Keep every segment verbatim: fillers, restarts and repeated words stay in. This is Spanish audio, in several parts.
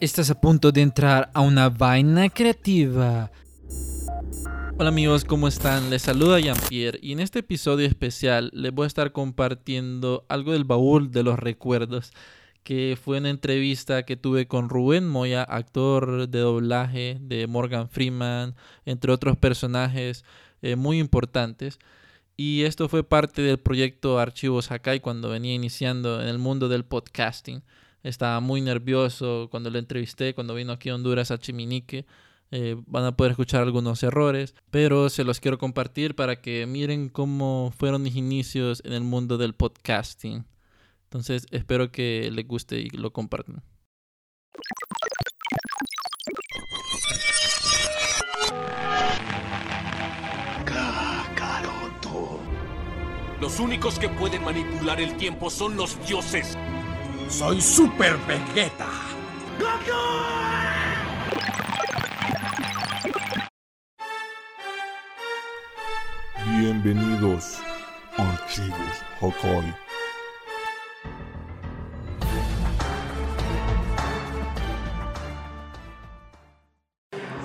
Estás a punto de entrar a una vaina creativa. Hola amigos, ¿cómo están? Les saluda Jean-Pierre y en este episodio especial les voy a estar compartiendo algo del baúl de los recuerdos, que fue una entrevista que tuve con Rubén Moya, actor de doblaje de Morgan Freeman, entre otros personajes eh, muy importantes. Y esto fue parte del proyecto Archivos Hakai cuando venía iniciando en el mundo del podcasting. Estaba muy nervioso cuando lo entrevisté, cuando vino aquí a Honduras a Chiminique. Eh, van a poder escuchar algunos errores, pero se los quiero compartir para que miren cómo fueron mis inicios en el mundo del podcasting. Entonces espero que les guste y lo compartan. Kakaroto. Los únicos que pueden manipular el tiempo son los dioses. Soy Super Vegeta. ¡Goku! Bienvenidos a Archivos Hakai.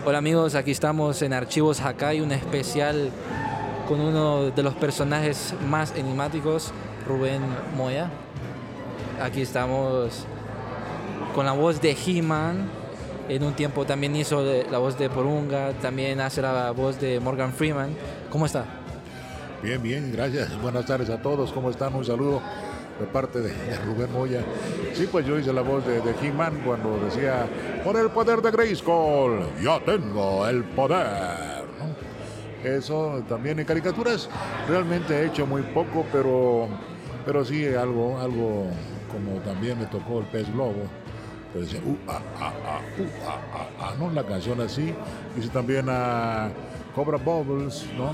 Hola amigos, aquí estamos en Archivos Hakai, un especial con uno de los personajes más enigmáticos, Rubén Moya. Aquí estamos con la voz de He-Man. En un tiempo también hizo la voz de Porunga, también hace la voz de Morgan Freeman. ¿Cómo está? Bien, bien, gracias. Buenas tardes a todos. ¿Cómo están? Un saludo de parte de Rubén Moya. Sí, pues yo hice la voz de, de He-Man cuando decía, por el poder de Grayskull, yo tengo el poder, ¿no? Eso también en caricaturas. Realmente he hecho muy poco, pero, pero sí algo, algo como también me tocó el pez globo. Pero decía, uh, ah, ah, ah, uh, ah, ah, ah, ¿no? La canción así. Hice también a Cobra Bubbles, ¿no?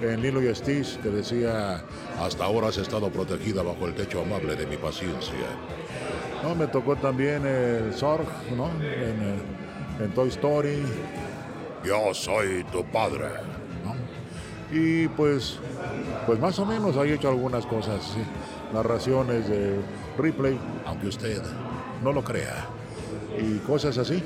En Lilo y Stitch, que decía, hasta ahora has estado protegida bajo el techo amable de mi paciencia. No, me tocó también el Zorg, ¿no? En, en Toy Story. Yo soy tu padre, ¿no? Y pues, pues más o menos he hecho algunas cosas, sí. Narraciones de Ripley, aunque usted no lo crea. Y cosas así,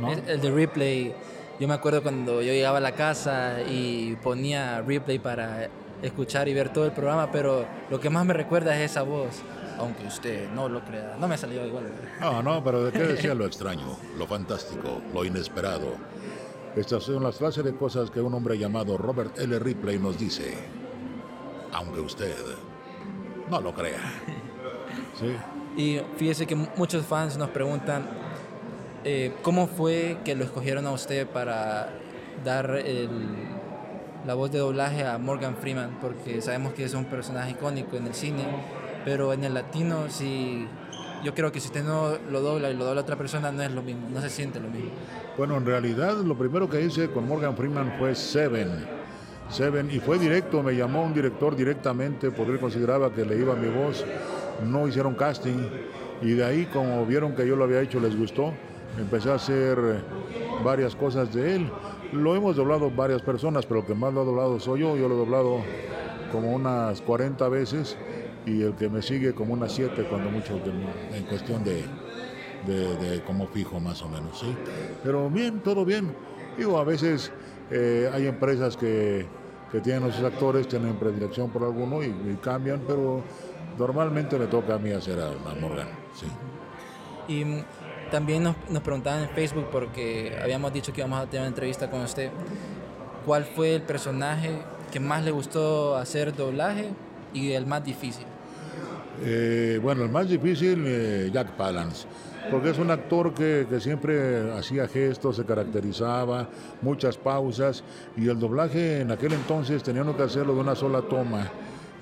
¿no? El, el de Ripley. Yo me acuerdo cuando yo llegaba a la casa y ponía replay para escuchar y ver todo el programa, pero lo que más me recuerda es esa voz, aunque usted no lo crea. No me salió igual. No, no, pero ¿de qué decía lo extraño, lo fantástico, lo inesperado? Estas son las clases de cosas que un hombre llamado Robert L. Ripley nos dice, aunque usted no lo crea. Sí. Y fíjese que muchos fans nos preguntan, Eh, ¿cómo fue que lo escogieron a usted para dar el, la voz de doblaje a Morgan Freeman? Porque sabemos que es un personaje icónico en el cine, pero en el latino, si, yo creo que si usted no lo dobla y lo dobla a otra persona, no es lo mismo, no se siente lo mismo. Bueno, en realidad lo primero que hice con Morgan Freeman fue Seven, Seven y fue directo, me llamó un director directamente porque él consideraba que le iba mi voz, no hicieron casting y de ahí como vieron que yo lo había hecho les gustó. Empecé a hacer varias cosas de él. Lo hemos doblado varias personas, pero el que más lo ha doblado soy yo. Yo lo he doblado como unas cuarenta veces y el que me sigue como unas siete, cuando mucho, en cuestión de, de, de como fijo más o menos, ¿sí? Pero bien, todo bien. Digo, a veces eh, hay empresas que, que tienen a sus actores, tienen predilección por alguno y, y cambian, pero normalmente le toca a mí hacer a, a Morgan, ¿sí? Y también nos, nos preguntaban en Facebook, porque habíamos dicho que íbamos a tener una entrevista con usted, ¿cuál fue el personaje que más le gustó hacer doblaje y el más difícil? Eh, bueno, el más difícil, eh, Jack Palance, porque es un actor que, que siempre hacía gestos, se caracterizaba, muchas pausas, y el doblaje en aquel entonces teníamos que hacerlo de una sola toma.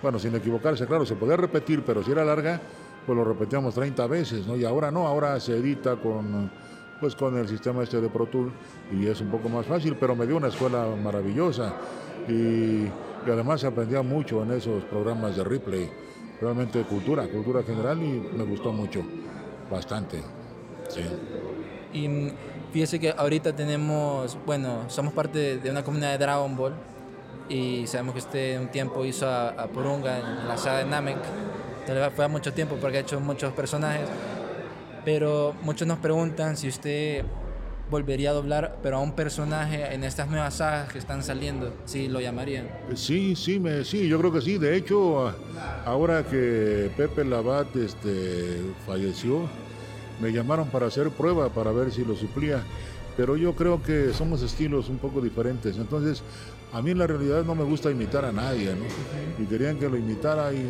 Bueno, sin equivocarse, claro, se podía repetir, pero si era larga, pues lo repetíamos treinta veces, ¿no? Y ahora no, ahora se edita con, pues con el sistema este de Pro Tools y es un poco más fácil, pero me dio una escuela maravillosa y, y además aprendía mucho en esos programas de replay, realmente cultura, cultura general y me gustó mucho, bastante, sí. Y fíjese que ahorita tenemos, bueno, somos parte de una comunidad de Dragon Ball y sabemos que usted un tiempo hizo a, a Porunga en la saga de Namek. Fue mucho tiempo porque ha hecho muchos personajes. Pero muchos nos preguntan si usted volvería a doblar, pero a un personaje en estas nuevas sagas que están saliendo, si lo llamarían. Sí, sí, me, sí, yo creo que sí. De hecho, ahora que Pepe Labat este, falleció, me llamaron para hacer prueba, para ver si lo suplía. Pero yo creo que somos estilos un poco diferentes. Entonces, a mí en la realidad no me gusta imitar a nadie, ¿no? Y querían que lo imitara y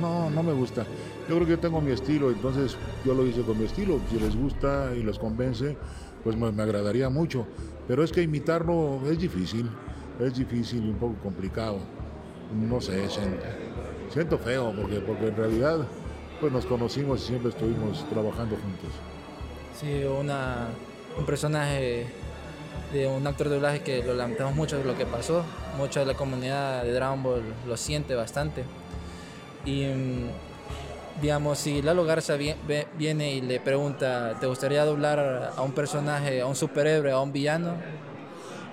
no, no me gusta. Yo creo que tengo mi estilo, entonces yo lo hice con mi estilo. Si les gusta y los convence, pues me, me agradaría mucho. Pero es que imitarlo es difícil, es difícil y un poco complicado. No sé, siento, siento feo porque, porque en realidad pues nos conocimos y siempre estuvimos trabajando juntos. Sí, una... un personaje de un actor de doblaje que lo lamentamos mucho de lo que pasó, mucha de la comunidad de Dragon Ball lo siente bastante. Y digamos, si Lalo Garza viene y le pregunta, ¿te gustaría doblar a un personaje, a un superhéroe, a un villano?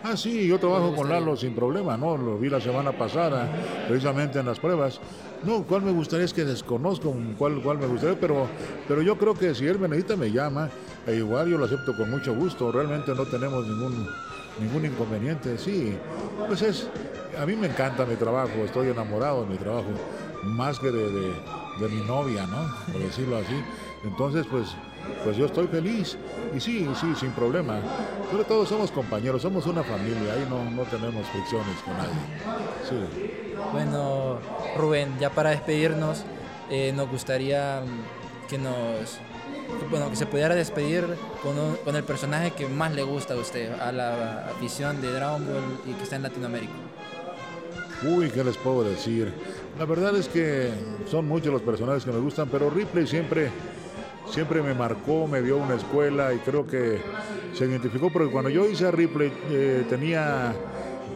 Ah, sí, yo trabajo con Lalo sin problema, ¿no? Lo vi la semana pasada, precisamente en las pruebas. No, cuál me gustaría es que desconozco cuál, cuál me gustaría, pero, pero yo creo que si él me necesita, me llama. E igual yo lo acepto con mucho gusto, realmente no tenemos ningún, ningún inconveniente. Sí, pues es, a mí me encanta mi trabajo, estoy enamorado de mi trabajo, más que de, de, de mi novia, ¿no? Por decirlo así. Entonces, pues, pues yo estoy feliz y sí, sí, sin problema. Sobre todo somos compañeros, somos una familia, ahí no, no tenemos fricciones con nadie. Sí. Bueno, Rubén, ya para despedirnos, eh, nos gustaría que nos... bueno, que se pudiera despedir con, un, con el personaje que más le gusta a usted, a la afición de Dragon Ball y que está en Latinoamérica. Uy, ¿qué les puedo decir? La verdad es que son muchos los personajes que me gustan, pero Ripley siempre, siempre me marcó, me dio una escuela y creo que se identificó, porque cuando yo hice a Ripley eh, tenía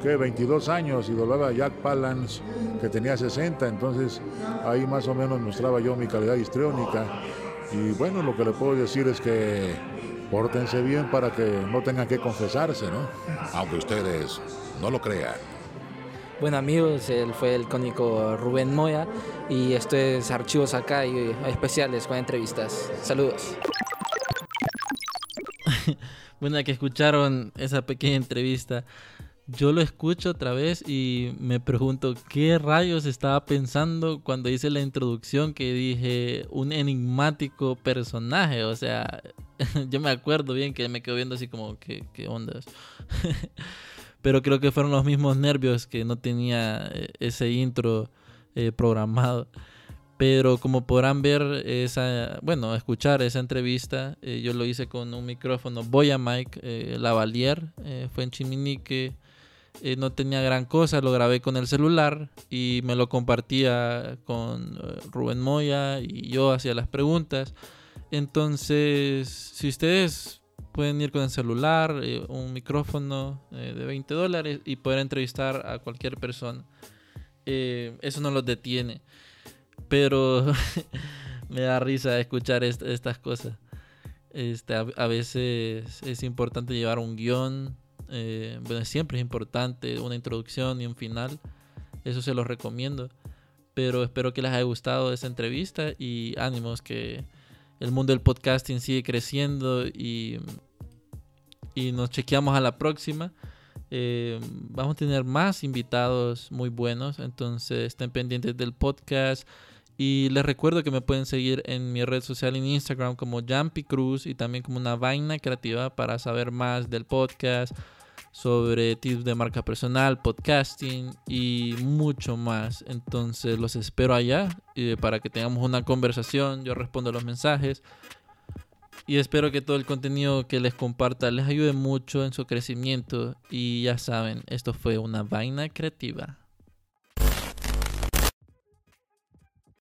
que veintidós años y doblaba a Jack Palance, que tenía sesenta, entonces ahí más o menos mostraba yo mi calidad histriónica. Y bueno, lo que le puedo decir es que pórtense bien para que no tengan que confesarse, ¿no? Aunque ustedes no lo crean. Bueno, amigos, él fue el cómico Rubén Moya y esto es Archivos Hakai especiales con entrevistas. Saludos. Bueno, que escucharon esa pequeña entrevista. Yo lo escucho otra vez y me pregunto qué rayos estaba pensando cuando hice la introducción que dije un enigmático personaje. O sea, yo me acuerdo bien que me quedo viendo así como, ¿qué, qué onda? Pero creo que fueron los mismos nervios, que no tenía ese intro eh, programado. Pero como podrán ver, esa, bueno, escuchar esa entrevista, eh, yo lo hice con un micrófono Boya Mike, eh, Lavalier, eh, fue en Chiminique. Eh, no tenía gran cosa, lo grabé con el celular y me lo compartía con eh, Rubén Moya y yo hacía las preguntas. Entonces, si ustedes pueden ir con el celular, eh, un micrófono eh, de veinte dólares y poder entrevistar a cualquier persona, eh, eso no los detiene. Pero me da risa escuchar est- estas cosas. Este, a-, a veces es importante llevar un guión. Eh, bueno, siempre es importante una introducción y un final, eso se los recomiendo, pero espero que les haya gustado esta entrevista y ánimos, que el mundo del podcasting sigue creciendo y, y nos chequeamos a la próxima. Eh, vamos a tener más invitados muy buenos, entonces estén pendientes del podcast. Y les recuerdo que me pueden seguir en mi red social en Instagram como Yampi Cruz y también como Una Vaina Creativa para saber más del podcast, sobre tips de marca personal, podcasting y mucho más. Entonces los espero allá eh, para que tengamos una conversación. Yo respondo los mensajes y espero que todo el contenido que les comparta les ayude mucho en su crecimiento. Y ya saben, esto fue Una Vaina Creativa.